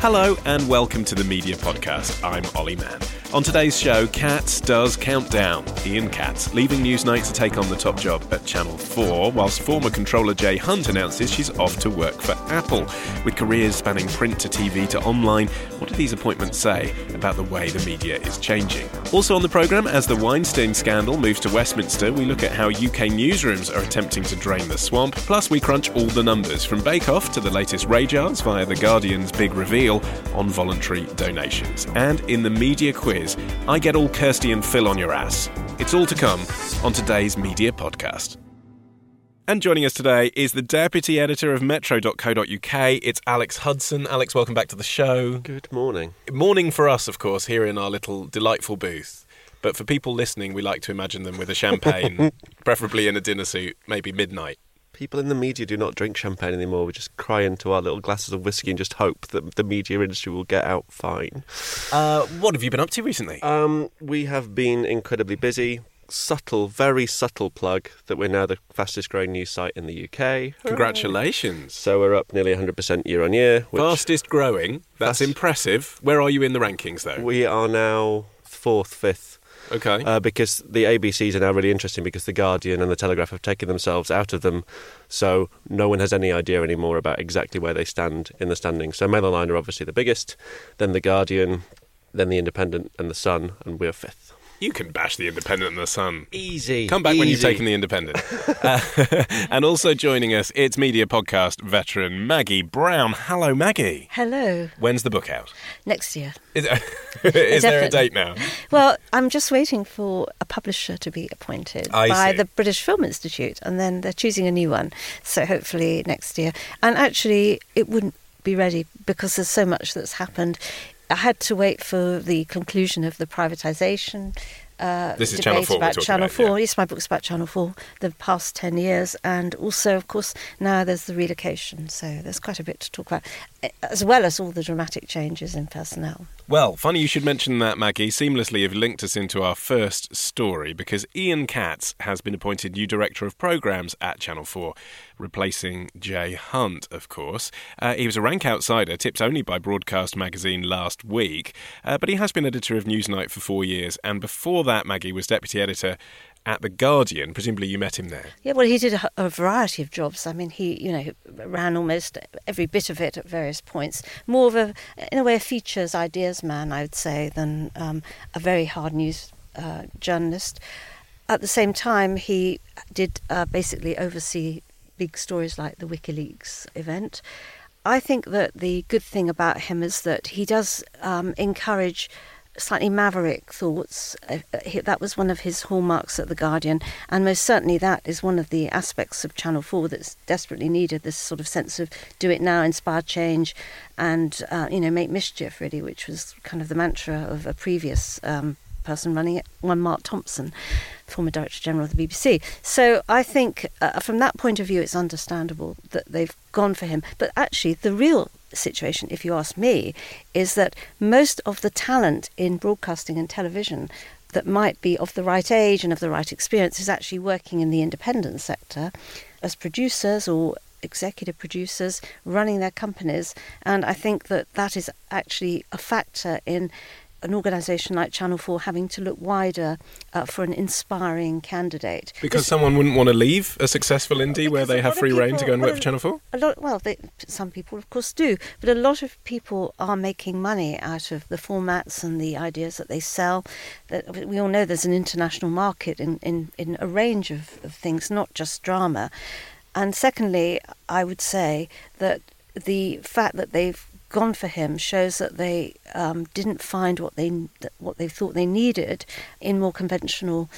Hello and welcome to the Media Podcast. I'm Olly Mann. On today's show, Katz does countdown. Ian Katz leaving Newsnight to take on the top job at Channel 4, whilst former controller Jay Hunt announces she's off to work for Apple. With careers spanning print to TV to online, what do these appointments say about the way the media is changing? Also on the programme, as the Weinstein scandal moves to Westminster, we look at how UK newsrooms are attempting to drain the swamp. Plus, we crunch all the numbers, from Bake Off to the latest RAJARs via The Guardian's big reveal on voluntary donations. And in the media quiz, I get all Kirsty and Phil on your ass. It's all to come on today's Media Podcast. And joining us today is the deputy editor of Metro.co.uk. It's Alex Hudson. Alex, welcome back to the show. Good morning. Morning for us, of course, here in our little delightful booth. But for people listening, we like to imagine them with a champagne, preferably in a dinner suit, maybe midnight. People in the media do not drink champagne anymore. We just cry into our little glasses of whiskey and just hope that the media industry will get out fine. What have you been up to recently? We have been incredibly busy. Subtle, very subtle plug that we're now the fastest growing news site in the UK. Congratulations. So we're up nearly 100% year on year. Fastest growing? That's impressive. Where are you in the rankings, though? We are now fourth, fifth. Okay. Because the ABCs are now really interesting because The Guardian and The Telegraph have taken themselves out of them, so no one has any idea anymore about exactly where they stand in the standings. So Mail Online are obviously the biggest, then The Guardian, then The Independent and The Sun, and we're fifth. You can bash The Independent and The Sun. Easy. Come back when you've taken The Independent. And also joining us, it's Media Podcast veteran Maggie Brown. Hello, Maggie. Hello. When's the book out? Next year. Is there a date now? Well, I'm just waiting for a publisher to be appointed by the British Film Institute, and then they're choosing a new one. So hopefully next year. And actually, it wouldn't be ready because there's so much that's happened. I had to wait for the conclusion of the privatisation this is debate about Channel 4. Yes, my book's about Channel 4, the past 10 years. And also, of course, now there's the relocation. So there's quite a bit to talk about, as well as all the dramatic changes in personnel. Well, funny you should mention that, Maggie. Seamlessly, you've linked us into our first story because Ian Katz has been appointed new director of programmes at Channel 4, replacing Jay Hunt, of course. He was a rank outsider, tipped only by Broadcast magazine last week, but he has been editor of Newsnight for 4 years, and before that, Maggie was deputy editor at The Guardian. Presumably you met him there. Yeah, well, he did a variety of jobs. I mean, he, you know, ran almost every bit of it at various points. More of a, in a way, a features, ideas man, I would say, than a very hard news journalist. At the same time, he did basically oversee big stories like the WikiLeaks event. I think that the good thing about him is that he does encourage slightly maverick thoughts. That was one of his hallmarks at The Guardian, and most certainly that is one of the aspects of Channel 4 that's desperately needed, this sort of sense of do it now, inspire change, and make mischief, really, which was kind of the mantra of a previous person running it, one Mark Thompson, former Director General of the BBC. So I think from that point of view it's understandable that they've gone for him. But actually the real situation, if you ask me, is that most of the talent in broadcasting and television that might be of the right age and of the right experience is actually working in the independent sector as producers or executive producers running their companies. And I think that that is actually a factor in an organisation like Channel 4 having to look wider for an inspiring candidate. Because someone wouldn't want to leave a successful indie where they have free rein to go and work for Channel 4? Some people, of course, do. But a lot of people are making money out of the formats and the ideas that they sell. We all know there's an international market in a range of things, not just drama. And secondly, I would say that the fact that they've gone for him shows that they didn't find what they thought they needed in more conventional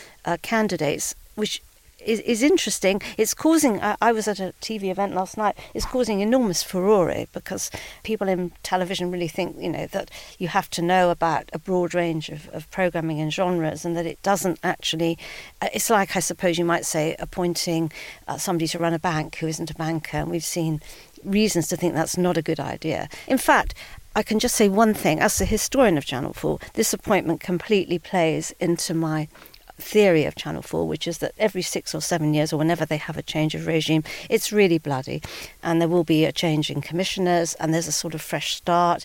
candidates, which is interesting. It's causing. I was at a TV event last night. It's causing enormous furore because people in television really think, you know, that you have to know about a broad range of programming and genres, and that it doesn't actually. It's like, I suppose you might say, appointing somebody to run a bank who isn't a banker, and we've seen reasons to think that's not a good idea. In fact, I can just say one thing. As a historian of Channel 4, this appointment completely plays into my theory of Channel 4, which is that every 6 or 7 years, or whenever they have a change of regime, it's really bloody, and there will be a change in commissioners, and there's a sort of fresh start,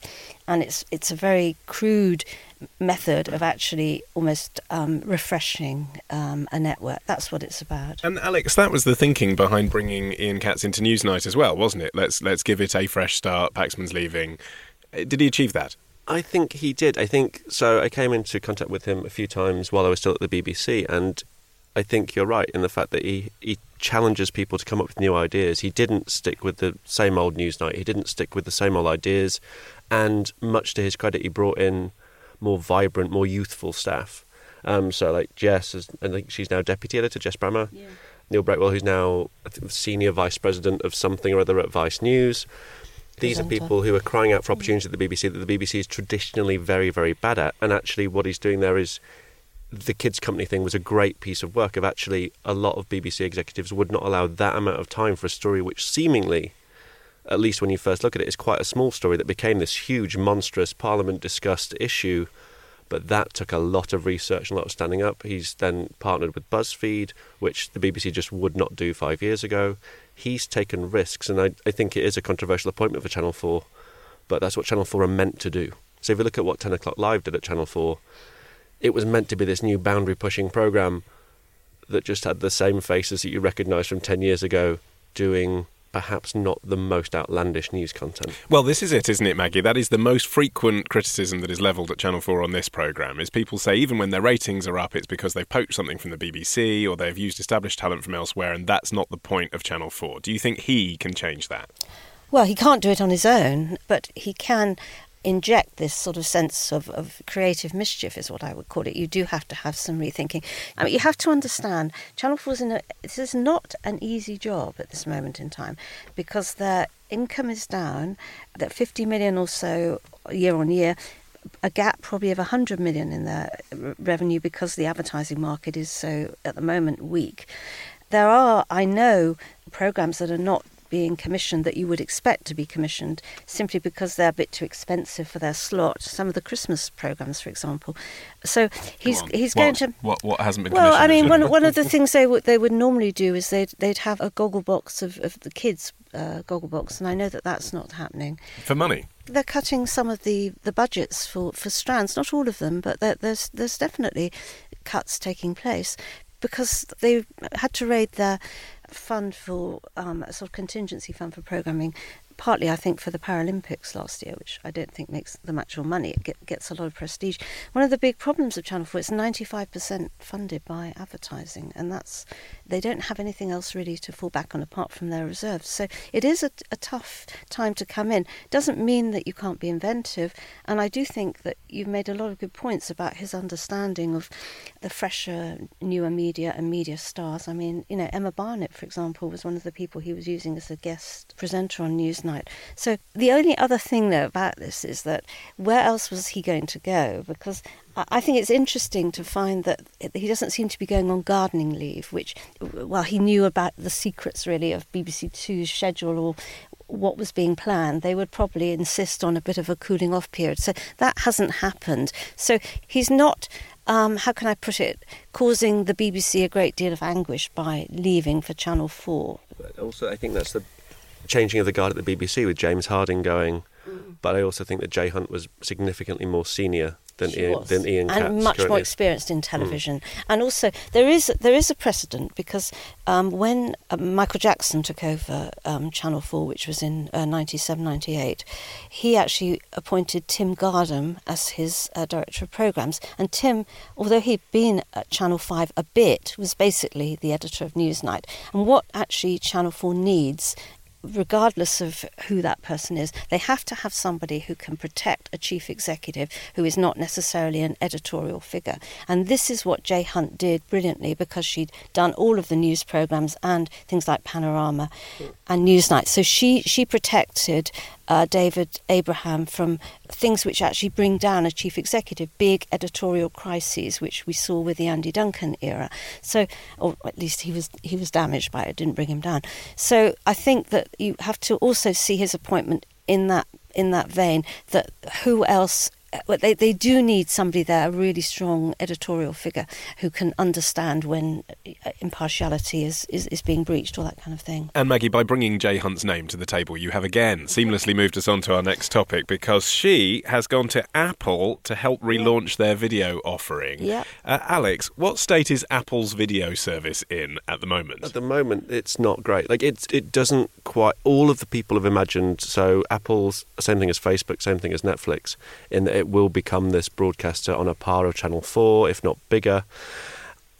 and it's a very crude method of actually almost refreshing a network. That's what it's about. And Alex, that was the thinking behind bringing Ian Katz into Newsnight as well, wasn't it? Let's give it a fresh start. Paxman's leaving. Did he achieve that? I think he did. I think so. I came into contact with him a few times while I was still at the BBC, and I think you're right in the fact that he challenges people to come up with new ideas. He didn't stick with the same old Newsnight. He didn't stick with the same old ideas, and much to his credit, he brought in more vibrant, more youthful staff. So like Jess, I think she's now deputy editor, Jess Brammer. Yeah. Neil Breckwell, who's now senior vice president of something or other at Vice News. These presenter. Are people who are crying out for opportunities at the BBC that the BBC is traditionally very, very bad at. And actually what he's doing there is, the kids' company thing was a great piece of work of actually a lot of BBC executives would not allow that amount of time for a story which seemingly, at least when you first look at it, is quite a small story that became this huge, monstrous, Parliament-discussed issue. But that took a lot of research and a lot of standing up. He's then partnered with BuzzFeed, which the BBC just would not do 5 years ago. He's taken risks, and I think it is a controversial appointment for Channel 4, but that's what Channel 4 are meant to do. So if you look at what 10 O'Clock Live did at Channel 4, it was meant to be this new boundary-pushing programme that just had the same faces that you recognise from 10 years ago doing perhaps not the most outlandish news content. Well, this is it, isn't it, Maggie? That is the most frequent criticism that is levelled at Channel 4 on this programme, is people say even when their ratings are up, it's because they've poached something from the BBC or they've used established talent from elsewhere, and that's not the point of Channel 4. Do you think he can change that? Well, he can't do it on his own, but he can inject this sort of sense of creative mischief, is what I would call it. You do have to have some rethinking. I mean, you have to understand, Channel 4's this is not an easy job at this moment in time, because their income is down, that 50 million or so year on year, a gap probably of 100 million in their revenue because the advertising market is so, at the moment, weak. There are, I know, programmes that are not being commissioned that you would expect to be commissioned simply because they're a bit too expensive for their slot. Some of the Christmas programmes, for example. So what hasn't been commissioned? Well, I mean, one of the things they would normally do is they'd have a goggle box of the kids' goggle box, and I know that's not happening. For money? They're cutting some of the budgets for strands, not all of them, but there's definitely cuts taking place because they had to raid their fund for a sort of contingency fund for programming, partly I think for the Paralympics last year, which I don't think makes them actual money. It gets a lot of prestige. One of the big problems of Channel 4 is 95% funded by advertising, and that's, they don't have anything else really to fall back on apart from their reserves. So it is a tough time to come in. Doesn't mean that you can't be inventive, and I do think that you've made a lot of good points about his understanding of the fresher, newer media and media stars. I mean, you know, Emma Barnett, for example, was one of the people he was using as a guest presenter on Newsnight. So the only other thing, though, about this is that where else was he going to go? Because I think it's interesting to find that he doesn't seem to be going on gardening leave, which, well, he knew about the secrets, really, of BBC Two's schedule or what was being planned. They would probably insist on a bit of a cooling-off period. So that hasn't happened. So he's not, how can I put it, causing the BBC a great deal of anguish by leaving for Channel 4. But also, I think that's the changing of the guard at the BBC with James Harding going, But I also think that Jay Hunt was significantly more senior than Ian Katz. And much more experienced in television. And also, there is a precedent, because when Michael Jackson took over Channel 4, which was in 97-98, he actually appointed Tim Gardam as his director of programmes. And Tim, although he'd been at Channel 5 a bit, was basically the editor of Newsnight. And what actually Channel 4 needs, regardless of who that person is, they have to have somebody who can protect a chief executive who is not necessarily an editorial figure. And this is what Jay Hunt did brilliantly, because she'd done all of the news programmes and things like Panorama and Newsnight. So she protected David Abraham from things which actually bring down a chief executive, big editorial crises, which we saw with the Andy Duncan era. So, or at least he was damaged by it, didn't bring him down. So I think that you have to also see his appointment in that vein, that who else. Well, they do need somebody there, a really strong editorial figure who can understand when impartiality is being breached, or that kind of thing. And Maggie, by bringing Jay Hunt's name to the table, you have again seamlessly moved us on to our next topic, because she has gone to Apple to help relaunch their video offering. Yep. Alex, what state is Apple's video service in at the moment? At the moment, it's not great. Like, it doesn't quite... All of the people have imagined, so Apple's same thing as Facebook, same thing as Netflix, in that it will become this broadcaster on a par of Channel 4, if not bigger.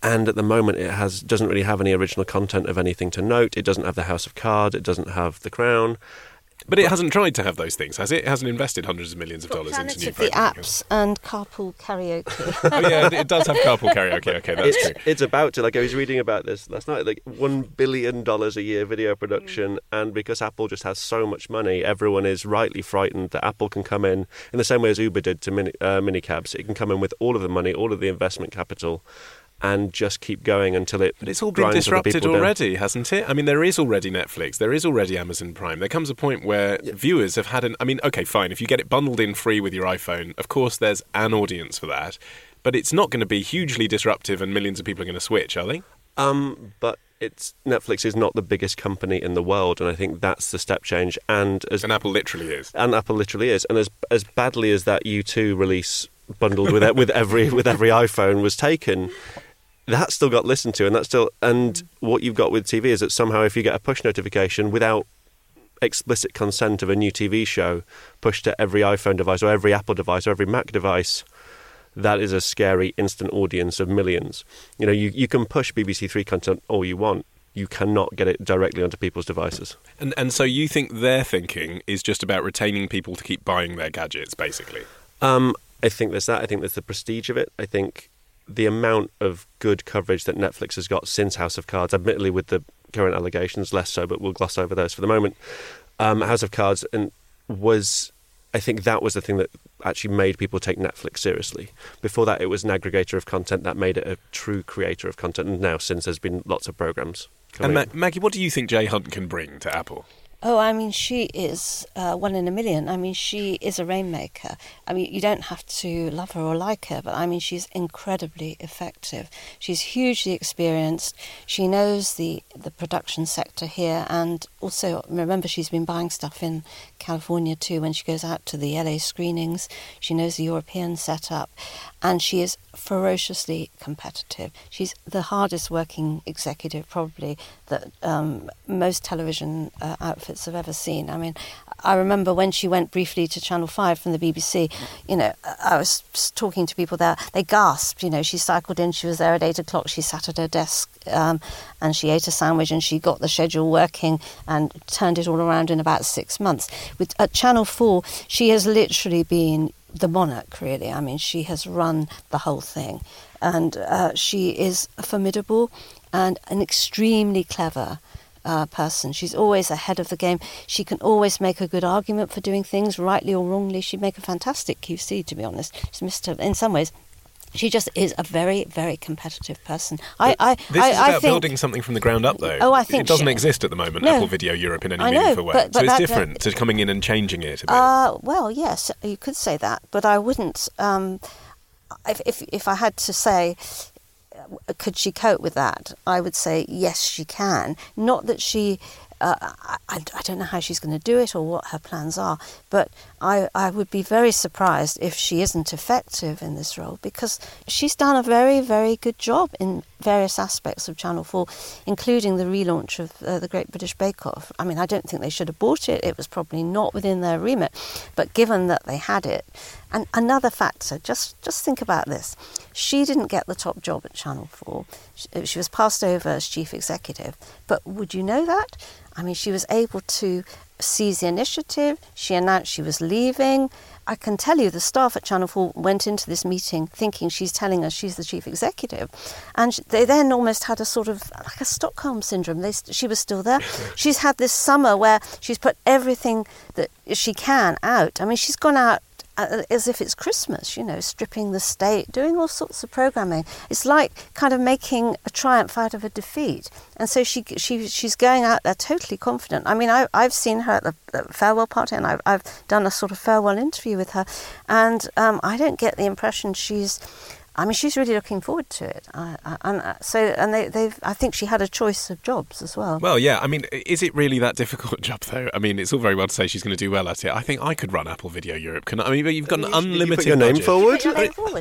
And at the moment, it doesn't really have any original content of anything to note. It doesn't have the House of Cards. It doesn't have the Crown. But it hasn't tried to have those things, has it? It hasn't invested hundreds of millions of dollars into new programming. Planet of the Apps and Carpool Karaoke. Oh, yeah, it does have Carpool Karaoke. Okay, that's true. It's about to. Like, I was reading about this last night, like $1 billion a year video production, and because Apple just has so much money, everyone is rightly frightened that Apple can come in the same way as Uber did to minicabs. It can come in with all of the money, all of the investment capital, and just keep going until it... But it's all been disrupted already, hasn't it? I mean, there is already Netflix, there is already Amazon Prime. There comes a point where viewers have had an... I mean, OK, fine, if you get it bundled in free with your iPhone, of course there's an audience for that, but it's not going to be hugely disruptive and millions of people are going to switch, are they? But Netflix is not the biggest company in the world, and I think that's the step change. And Apple literally is. And Apple literally is. And as badly as that U2 release bundled with every iPhone was taken... That's still got listened to, and what you've got with TV is that somehow if you get a push notification without explicit consent of a new TV show pushed to every iPhone device or every Apple device or every Mac device, that is a scary instant audience of millions. You know, you can push BBC Three content all you want. You cannot get it directly onto people's devices. And so you think their thinking is just about retaining people to keep buying their gadgets, basically? I think there's that. I think there's the prestige of it. I think... the amount of good coverage that Netflix has got since House of Cards, admittedly with the current allegations, less so, but we'll gloss over those for the moment. House of Cards I think that was the thing that actually made people take Netflix seriously. Before that, it was an aggregator of content that made it a true creator of content. And now, since there's been lots of programmes coming. And Maggie, what do you think Jay Hunt can bring to Apple? Oh, I mean, she is one in a million. I mean, she is a rainmaker. I mean, you don't have to love her or like her, but I mean, she's incredibly effective. She's hugely experienced. She knows the production sector here, and also, remember, she's been buying stuff in California too when she goes out to the LA screenings. She knows the European setup, and she is ferociously competitive. She's the hardest working executive probably that most television outfits have ever seen. I mean, I remember when she went briefly to Channel 5 from the BBC, you know, I was talking to people there, they gasped, you know, she cycled in, she was there at 8 o'clock, she sat at her desk and she ate a sandwich and she got the schedule working and turned it all around in about 6 months. At Channel 4, she has literally been the monarch, really. I mean, she has run the whole thing, and she is formidable and an extremely clever person. She's always ahead of the game. She can always make a good argument for doing things, rightly or wrongly. She'd make a fantastic QC, to be honest. In some ways, she just is a very, very competitive person. This is about building something from the ground up, though. Oh, I think it doesn't exist at the moment. No, Apple Video Europe in any meaningful way. But so it's different to coming in and changing it a bit. Well, yes, you could say that, but I wouldn't. If I had to say, could she cope with that? I would say yes, she can. Not that she I don't know how she's going to do it or what her plans are, but I would be very surprised if she isn't effective in this role, because she's done a very, very good job in various aspects of Channel 4, including the relaunch of the Great British Bake Off. I mean, I don't think they should have bought it. It was probably not within their remit, but given that they had it. And another factor, just think about this. She didn't get the top job at Channel 4. She was passed over as chief executive. But would you know that? I mean, she was able to seize the initiative. She announced she was leaving. I can tell you the staff at Channel 4 went into this meeting thinking she's telling us she's the chief executive. And they then almost had a sort of like a Stockholm syndrome. She was still there. She's had this summer where she's put everything that she can out. I mean, she's gone out as if it's Christmas, you know, stripping the state, doing all sorts of programming. It's like kind of making a triumph out of a defeat. And so she's going out there totally confident. I mean, I've seen her at the farewell party, and I've done a sort of farewell interview with her. And I don't get the impression she's really looking forward to it. I think she had a choice of jobs as well. Well, yeah. I mean, is it really that difficult a job, though? I mean, it's all very well to say she's going to do well at it. I think I could run Apple Video Europe. I mean, you've got an unlimited budget. Put your name forward.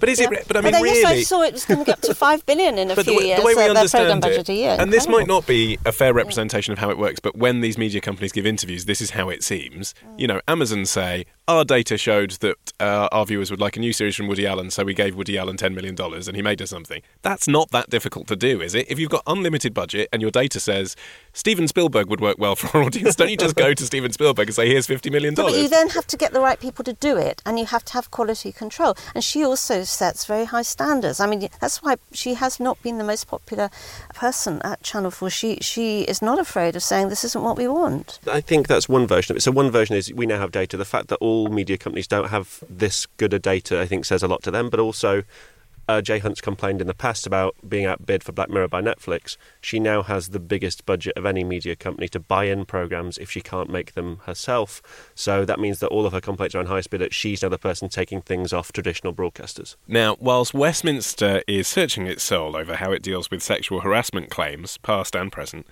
But is it? Yeah. But I mean, really, yes, I saw it was going to go up to $5 billion in a few years. The way we understand budget a year. And incredible. This might not be a fair representation of how it works. But when these media companies give interviews, this is how it seems. You know, Amazon say, our data showed that our viewers would like a new series from Woody Allen, so we gave Woody Allen $10 million and he made us something. That's not that difficult to do, is it? If you've got unlimited budget and your data says Steven Spielberg would work well for our audience, don't you just go to Steven Spielberg and say, here's $50 million? But you then have to get the right people to do it, and you have to have quality control. And she also sets very high standards. I mean, that's why she has not been the most popular person at Channel 4. She is not afraid of saying, this isn't what we want. I think that's one version of it. So one version is we now have data. The fact that all media companies don't have this good a data, I think, says a lot to them. But also, Jay Hunt's complained in the past about being outbid for Black Mirror by Netflix. She now has the biggest budget of any media company to buy in programmes if she can't make them herself. So that means that all of her complaints are on high speed, that she's now the person taking things off traditional broadcasters. Now, whilst Westminster is searching its soul over how it deals with sexual harassment claims, past and present,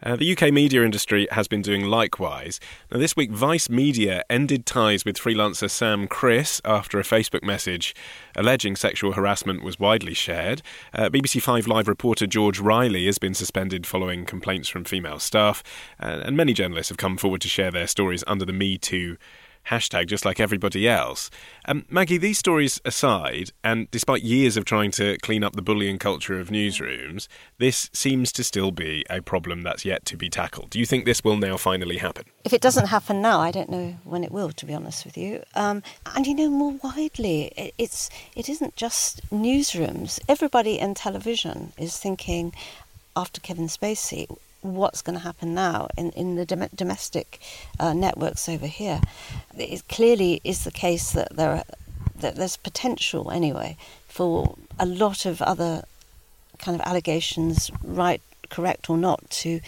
the UK media industry has been doing likewise. Now, this week, Vice Media ended ties with freelancer Sam Criss after a Facebook message alleging sexual harassment was widely shared. BBC 5 Live reporter George Riley has been suspended following complaints from female staff, and many journalists have come forward to share their stories under the Me Too hashtag, just like everybody else. Maggie, these stories aside, and despite years of trying to clean up the bullying culture of newsrooms, this seems to still be a problem that's yet to be tackled. Do you think this will now finally happen? If it doesn't happen now, I don't know when it will, to be honest with you. And, you know, more widely, it isn't just newsrooms. Everybody in television is thinking, after Kevin Spacey, what's going to happen now in the domestic networks over here. It clearly is the case that there's potential, anyway, for a lot of other kind of allegations, right, correct or not, to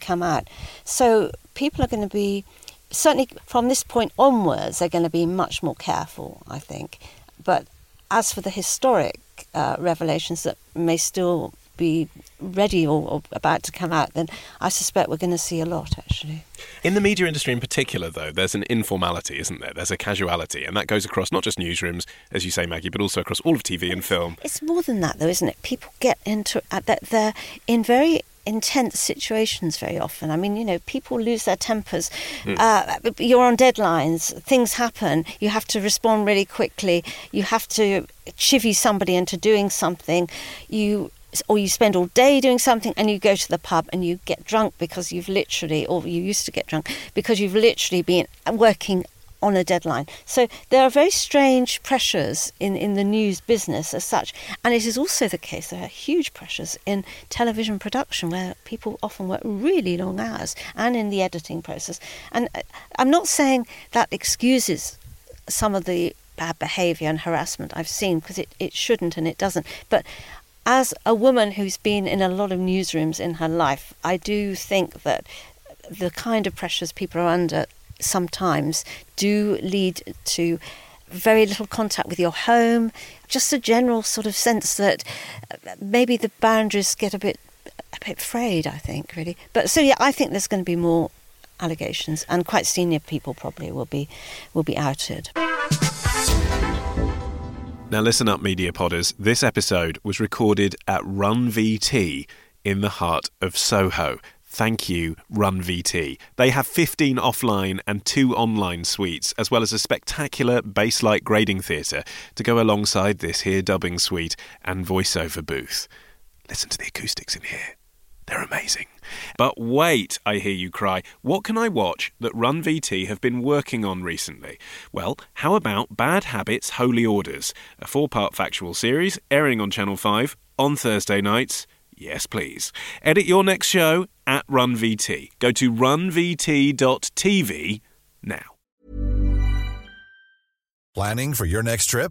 come out. So people are going to be, certainly from this point onwards, they're going to be much more careful, I think. But as for the historic revelations that may still be ready or about to come out, then I suspect we're going to see a lot, actually. In the media industry in particular, though, there's an informality, isn't there? There's a casuality, and that goes across not just newsrooms, as you say, Maggie, but also across all of TV and film. It's more than that, though, isn't it? People get into that they're in very intense situations very often. I mean, you know, people lose their tempers. You're on deadlines. Things happen. You have to respond really quickly. You have to chivvy somebody into doing something. Or you spend all day doing something, and you go to the pub and you get drunk because you used to get drunk because you've literally been working on a deadline. So there are very strange pressures in the news business as such. And it is also the case there are huge pressures in television production, where people often work really long hours, and in the editing process. And I'm not saying that excuses some of the bad behaviour and harassment I've seen, because it shouldn't and it doesn't. But as a woman who's been in a lot of newsrooms in her life, I do think that the kind of pressures people are under sometimes do lead to very little contact with your home, just a general sort of sense that maybe the boundaries get a bit a bit frayed, I think, really. But so, yeah, I think there's going to be more allegations, and quite senior people probably will be outed. Now listen up, media podders. This episode was recorded at Run VT in the heart of Soho. Thank you, Run VT. They have 15 offline and 2 online suites, as well as a spectacular bass-like grading theatre to go alongside this here dubbing suite and voiceover booth. Listen to the acoustics in here. They're amazing. But wait, I hear you cry. What can I watch that Run VT have been working on recently? Well, how about Bad Habits, Holy Orders, a 4-part factual series airing on Channel 5 on Thursday nights. Yes, please. Edit your next show at Run VT. Go to runvt.tv now. Planning for your next trip?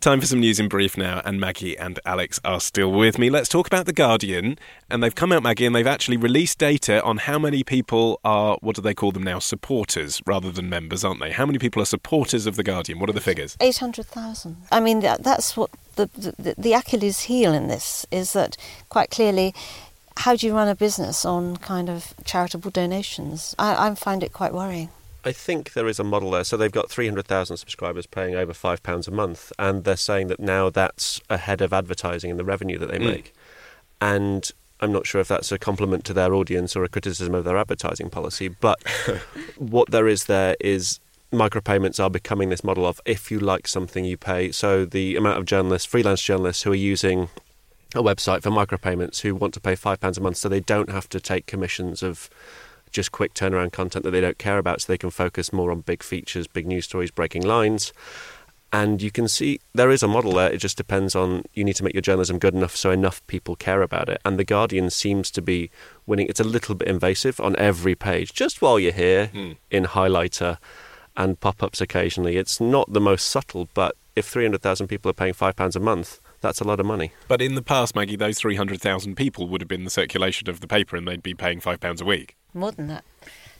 Time for some news in brief now, and Maggie and Alex are still with me. Let's talk about The Guardian. And they've come out, Maggie, and they've actually released data on how many people are, what do they call them now, supporters rather than members, aren't they? How many people are supporters of The Guardian? What are the figures? 800,000. I mean, that's what the Achilles heel in this is, that quite clearly, how do you run a business on kind of charitable donations? I find it quite worrying. I think there is a model there. So they've got 300,000 subscribers paying over £5 a month, and they're saying that now that's ahead of advertising and the revenue that they make. And I'm not sure if that's a compliment to their audience or a criticism of their advertising policy, but what there is micropayments are becoming this model of, if you like something, you pay. So the amount of journalists, freelance journalists, who are using a website for micropayments, who want to pay £5 a month so they don't have to take commissions of just quick turnaround content that they don't care about, so they can focus more on big features, big news stories, breaking lines. And you can see there is a model there. It just depends on, you need to make your journalism good enough so enough people care about it. And The Guardian seems to be winning. It's a little bit invasive on every page, just while you're here, in highlighter and pop-ups occasionally. It's not the most subtle, but if 300,000 people are paying £5 a month, that's a lot of money. But in the past, Maggie, those 300,000 people would have been the circulation of the paper, and they'd be paying £5 a week. More than that.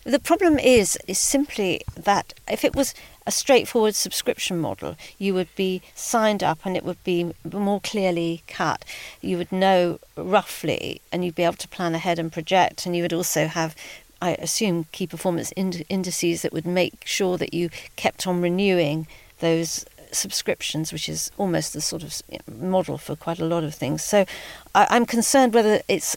The problem is simply that if it was a straightforward subscription model, you would be signed up and it would be more clearly cut. You would know roughly, and you'd be able to plan ahead and project, and you would also have, I assume, key performance indices that would make sure that you kept on renewing those subscriptions, which is almost the sort of model for quite a lot of things. So I'm concerned whether it's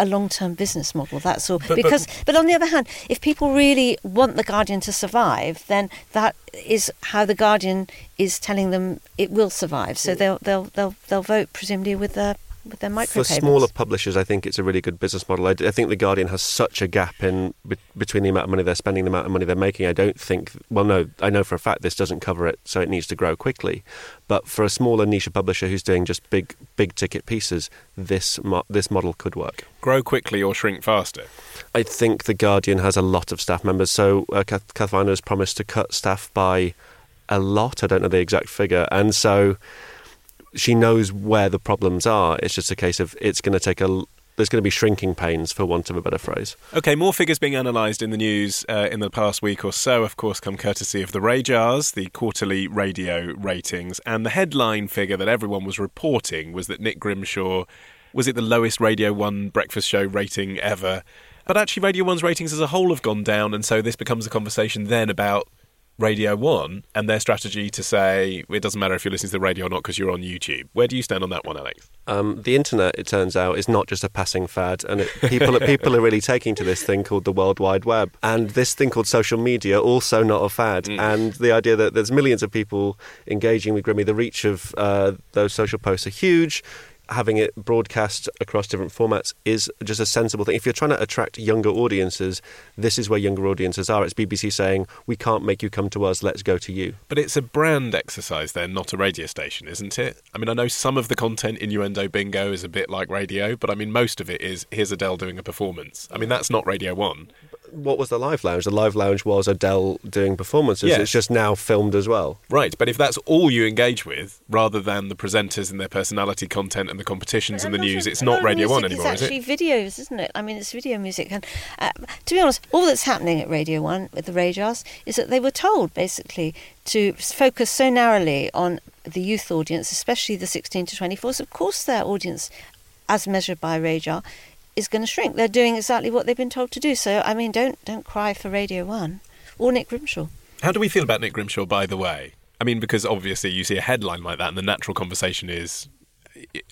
a long-term business model, that's all. But on the other hand, if people really want The Guardian to survive, then that is how The Guardian is telling them it will survive. So they'll vote presumably with their with their micropayments. For smaller publishers, I think it's a really good business model. I think The Guardian has such a gap in between the amount of money they're spending and the amount of money they're making. I don't think... Well, no, I know for a fact this doesn't cover it, so it needs to grow quickly. But for a smaller niche publisher who's doing just big ticket pieces, this model could work. Grow quickly or shrink faster? I think The Guardian has a lot of staff members. So Kathleen has promised to cut staff by a lot. I don't know the exact figure. And so... she knows where the problems are. It's just a case of there's going to be shrinking pains, for want of a better phrase. OK, more figures being analysed in the news in the past week or so, of course, come courtesy of the RAJARs, the quarterly radio ratings. And the headline figure that everyone was reporting was that Nick Grimshaw was at the lowest Radio 1 breakfast show rating ever. But actually, Radio 1's ratings as a whole have gone down, and so this becomes a conversation then about Radio 1 and their strategy to say it doesn't matter if you're listening to the radio or not because you're on YouTube. Where do you stand on that one, Alex? The internet, it turns out, is not just a passing fad, and people are really taking to this thing called the World Wide Web, and this thing called social media, also not a fad. And the idea that there's millions of people engaging with Grimmy, the reach of those social posts are huge. Having it broadcast across different formats is just a sensible thing. If you're trying to attract younger audiences, this is where younger audiences are. It's BBC saying, we can't make you come to us, let's go to you. But it's a brand exercise then, not a radio station, isn't it? I mean, I know some of the content, innuendo bingo, is a bit like radio, but I mean, most of it is, here's Adele doing a performance. I mean, that's not Radio 1. What was the Live Lounge? The Live Lounge was Adele doing performances. Yes. It's just now filmed as well. Right, but if that's all you engage with, rather than the presenters and their personality content and the competitions and the news, it's not Radio 1 anymore, is it? It's actually videos, isn't it? I mean, it's video music. And to be honest, all that's happening at Radio 1 with the RAJARs is that they were told, basically, to focus so narrowly on the youth audience, especially the 16 to 24s. So of course their audience, as measured by RAJAR, is going to shrink. They're doing exactly what they've been told to do. So, I mean, don't cry for Radio 1 or Nick Grimshaw. How do we feel about Nick Grimshaw, by the way? I mean, because obviously you see a headline like that and the natural conversation is...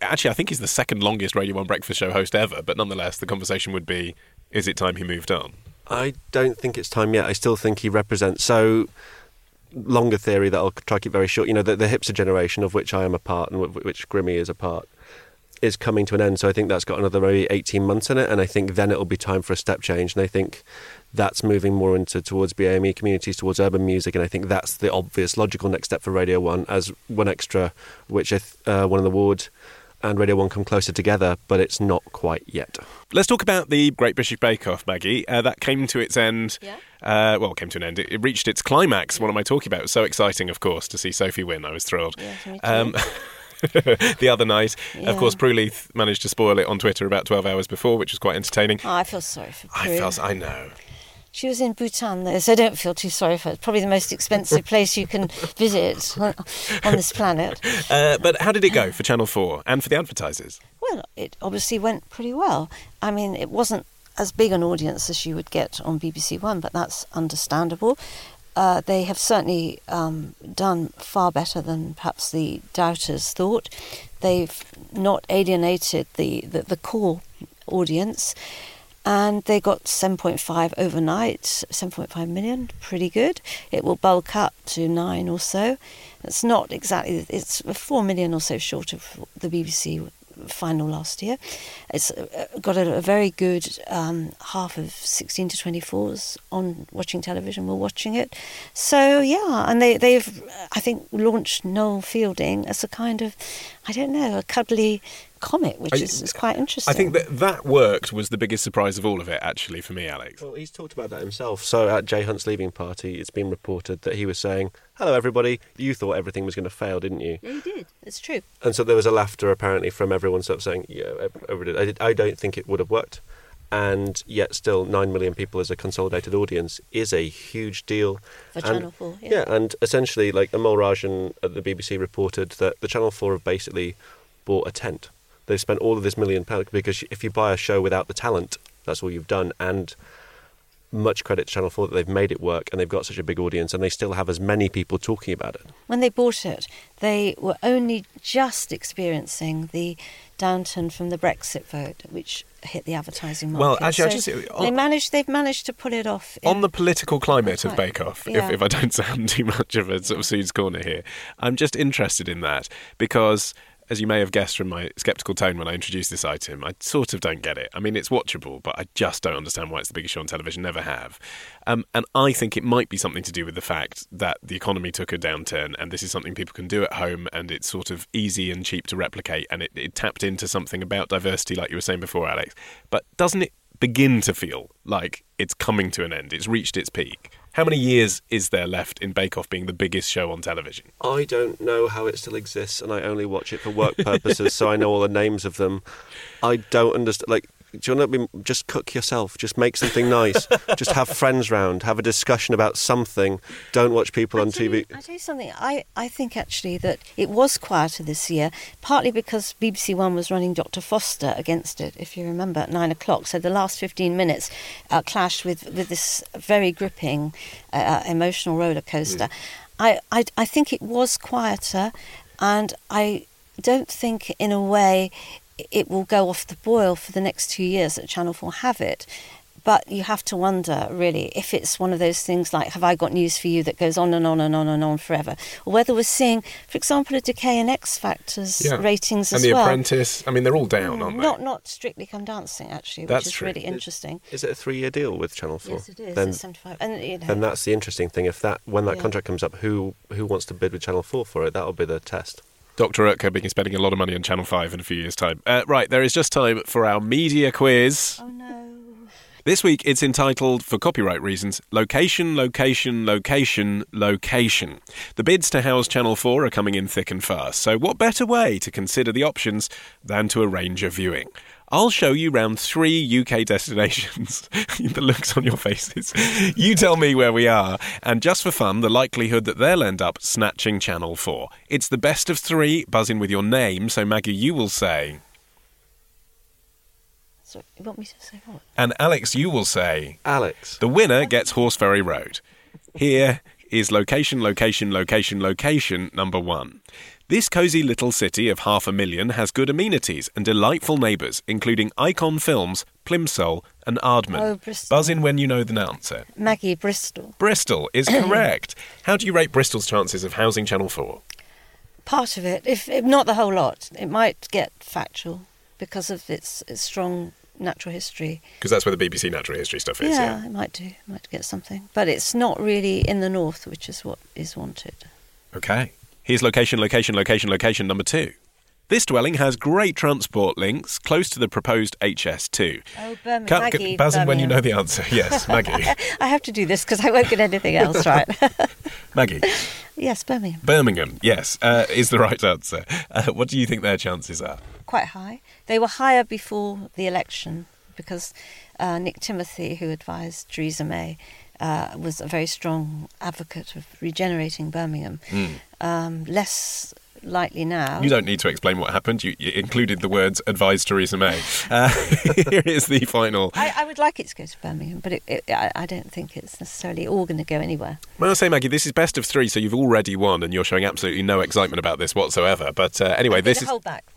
Actually, I think he's the second longest Radio 1 breakfast show host ever, but nonetheless, the conversation would be, is it time he moved on? I don't think it's time yet. I still think he represents... So... longer theory that I'll try to keep very short. You know, the hipster generation, of which I am a part and which Grimmy is a part, is coming to an end, so I think that's got another maybe 18 months in it, and I think then it'll be time for a step change, and I think that's moving more towards BAME communities, towards urban music, and I think that's the obvious logical next step for Radio 1 as One Extra, which won an award, and Radio 1 come closer together, but it's not quite yet. Let's talk about the Great British Bake Off, Maggie. That came to its end. Yeah. Came to an end. It reached its climax. What am I talking about? It was so exciting, of course, to see Sophie win. I was thrilled. Yeah, me too. The other night. Yeah. Of course, Prue Leith managed to spoil it on Twitter about 12 hours before, which was quite entertaining. Oh, I feel sorry for Prue. I know. She was in Bhutan, though, so don't feel too sorry for her. It's probably the most expensive place you can visit on this planet. But how did it go for Channel 4 and for the advertisers? Well, it obviously went pretty well. I mean, it wasn't as big an audience as you would get on BBC One, but that's understandable. They have certainly done far better than perhaps the doubters thought. They've not alienated the core audience. And they got 7.5 overnight, 7.5 million, pretty good. It will bulk up to 9 or so. It's not exactly, it's 4 million or so short of the BBC final last year. It's got a very good half of 16 to 24s on watching television. We're watching it. So, yeah, and they've, I think, launched Noel Fielding as a kind of, I don't know, a cuddly comic, which is quite interesting. I think that worked was the biggest surprise of all of it, actually, for me, Alex. Well, he's talked about that himself. So at Jay Hunt's leaving party, it's been reported that he was saying, hello, everybody, you thought everything was going to fail, didn't you? Yeah, you did. It's true. And so there was a laughter, apparently, from everyone sort of saying, yeah, everybody did. I don't think it would have worked. And yet still 9 million people as a consolidated audience is a huge deal. For Channel 4, yeah. Yeah, and essentially, like, Amol Rajan at the BBC reported that the Channel 4 have basically bought a tent. They've spent all of this £1 million, because if you buy a show without the talent, that's all you've done. And much credit to Channel 4 that they've made it work, and they've got such a big audience, and they still have as many people talking about it. When they bought it, they were only just experiencing the downturn from the Brexit vote, which hit the advertising market. Well, actually, so they've managed to pull it off. On the political climate of Bake Off, yeah. if I don't sound too much of a sort of Sue's corner here, I'm just interested in that, because as you may have guessed from my sceptical tone when I introduced this item, I sort of don't get it. I mean, it's watchable, but I just don't understand why it's the biggest show on television, never have. And I think it might be something to do with the fact that the economy took a downturn and this is something people can do at home and it's sort of easy and cheap to replicate, and it tapped into something about diversity like you were saying before, Alex. But doesn't it begin to feel like it's coming to an end? It's reached its peak. How many years is there left in Bake Off being the biggest show on television? I don't know how it still exists, and I only watch it for work purposes, so I know all the names of them. I don't understand. Like, do you want to just cook yourself? Just make something nice. Just have friends round. Have a discussion about something. Don't watch people on TV. I'll tell you something. I think, actually, that it was quieter this year, partly because BBC One was running Dr Foster against it, if you remember, at 9 o'clock. So the last 15 minutes clashed with this very gripping emotional roller coaster. I think it was quieter, and I don't think, in a way, it will go off the boil for the next 2 years that Channel 4 have it. But you have to wonder, really, if it's one of those things like, have I got news for you, that goes on and on and on and on forever? Or whether we're seeing, for example, a decay in X Factor's ratings as well. And The Apprentice. I mean, they're all down, aren't they? Not Strictly Come Dancing, actually, which is true. Really interesting. Is it a 3-year deal with Channel 4? Yes, it is. Then, it's 75. And, you know, then that's the interesting thing. If that, when that contract comes up, who wants to bid with Channel 4 for it? That'll be the test. Dr. Urtcob is spending a lot of money on Channel 5 in a few years' time. Right, there is just time for our media quiz. Oh, no. This week it's entitled, for copyright reasons, Location, Location, Location, Location. The bids to house Channel 4 are coming in thick and fast, so what better way to consider the options than to arrange a viewing? I'll show you round 3 UK destinations. The looks on your faces. You tell me where we are. And just for fun, the likelihood that they'll end up snatching Channel 4. It's the best of three. Buzz in with your name. So, Maggie, you will say... Sorry, you want me to say what? And Alex, you will say... Alex. The winner gets Horse Ferry Road. Here is location, location, location, location number 1. This cosy little city of 500,000 has good amenities and delightful neighbours, including Icon Films, Plimsoll and Ardman. Oh, Bristol. Buzz in when you know the answer. Maggie, Bristol. Bristol is correct. How do you rate Bristol's chances of housing Channel 4? Part of it, if not the whole lot. It might get factual because of its strong natural history. Because that's where the BBC natural history stuff is, yeah. It might do. It might get something. But it's not really in the north, which is what is wanted. OK. Here's location, location, location, location number 2. This dwelling has great transport links close to the proposed HS2. Oh, Maggie. Buzz in when you know the answer. Yes, Maggie. I have to do this because I won't get anything else right. Maggie. Yes, Birmingham. Birmingham, yes, is the right answer. What do you think their chances are? Quite high. They were higher before the election because Nick Timothy, who advised Theresa May, was a very strong advocate of regenerating Birmingham. Less likely now. You don't need to explain what happened. You included the words "advise Theresa May." Here is the final. I would like it to go to Birmingham, but I don't think it's necessarily all going to go anywhere. Well, I say, Maggie, this is best of three, so you've already won, and you're showing absolutely no excitement about this whatsoever. But anyway, this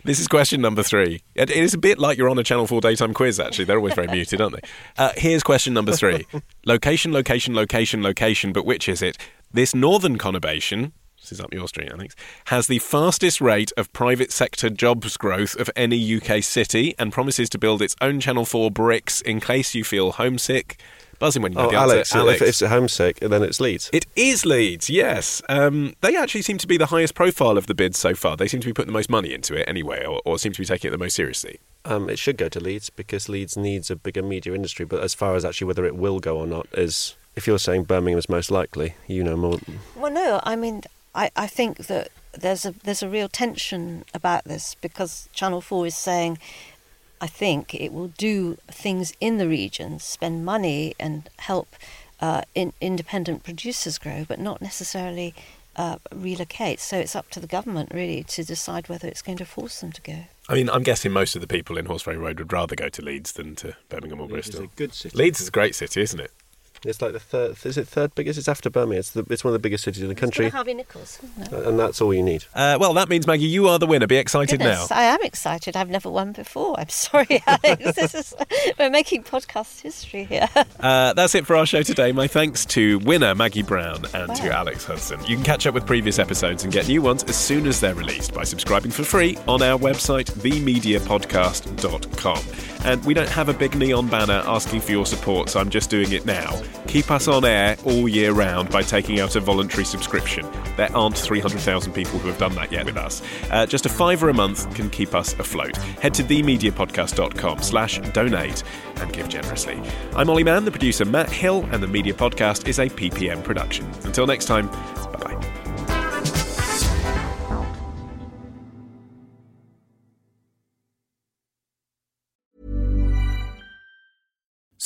is question number 3. It is a bit like you're on a Channel 4 daytime quiz. Actually, they're always very muted, aren't they? Here's question number 3. Location, location, location, location. But which is it? This northern conurbation. This is up your street, Alex, has the fastest rate of private sector jobs growth of any UK city and promises to build its own Channel 4 bricks in case you feel homesick. Buzzing when you know the answer. Alex. If it's homesick, then it's Leeds. It is Leeds, yes. They actually seem to be the highest profile of the bids so far. They seem to be putting the most money into it anyway, or seem to be taking it the most seriously. It should go to Leeds because Leeds needs a bigger media industry, but as far as actually whether it will go or not is... If you're saying Birmingham's most likely, you know more. Well, no, I mean... I think that there's a real tension about this because Channel 4 is saying, I think it will do things in the region, spend money and help independent producers grow, but not necessarily relocate. So it's up to the government really to decide whether it's going to force them to go. I mean, I'm guessing most of the people in Horse Ferry Road would rather go to Leeds than to Birmingham or Bristol. Leeds is a good city. Leeds is a great city, isn't it? It's like the third. Is it third biggest? It's after Birmingham. It's one of the biggest cities in the country. It's Harvey Nichols, isn't it? And that's all you need. Well, that means, Maggie, you are the winner. Be excited now. I am excited. I've never won before. I'm sorry, Alex. We're making podcast history here. That's it for our show today. My thanks to winner Maggie Brown and to Alex Hudson. You can catch up with previous episodes and get new ones as soon as they're released by subscribing for free on our website, themediapodcast.com. And we don't have a big neon banner asking for your support, so I'm just doing it now. Keep us on air all year round by taking out a voluntary subscription. There aren't 300,000 people who have done that yet with us. Just a £5 a month can keep us afloat. Head to themediapodcast.com/donate and give generously. I'm Olly Mann, the producer Matt Hill, and The Media Podcast is a PPM production. Until next time, bye-bye.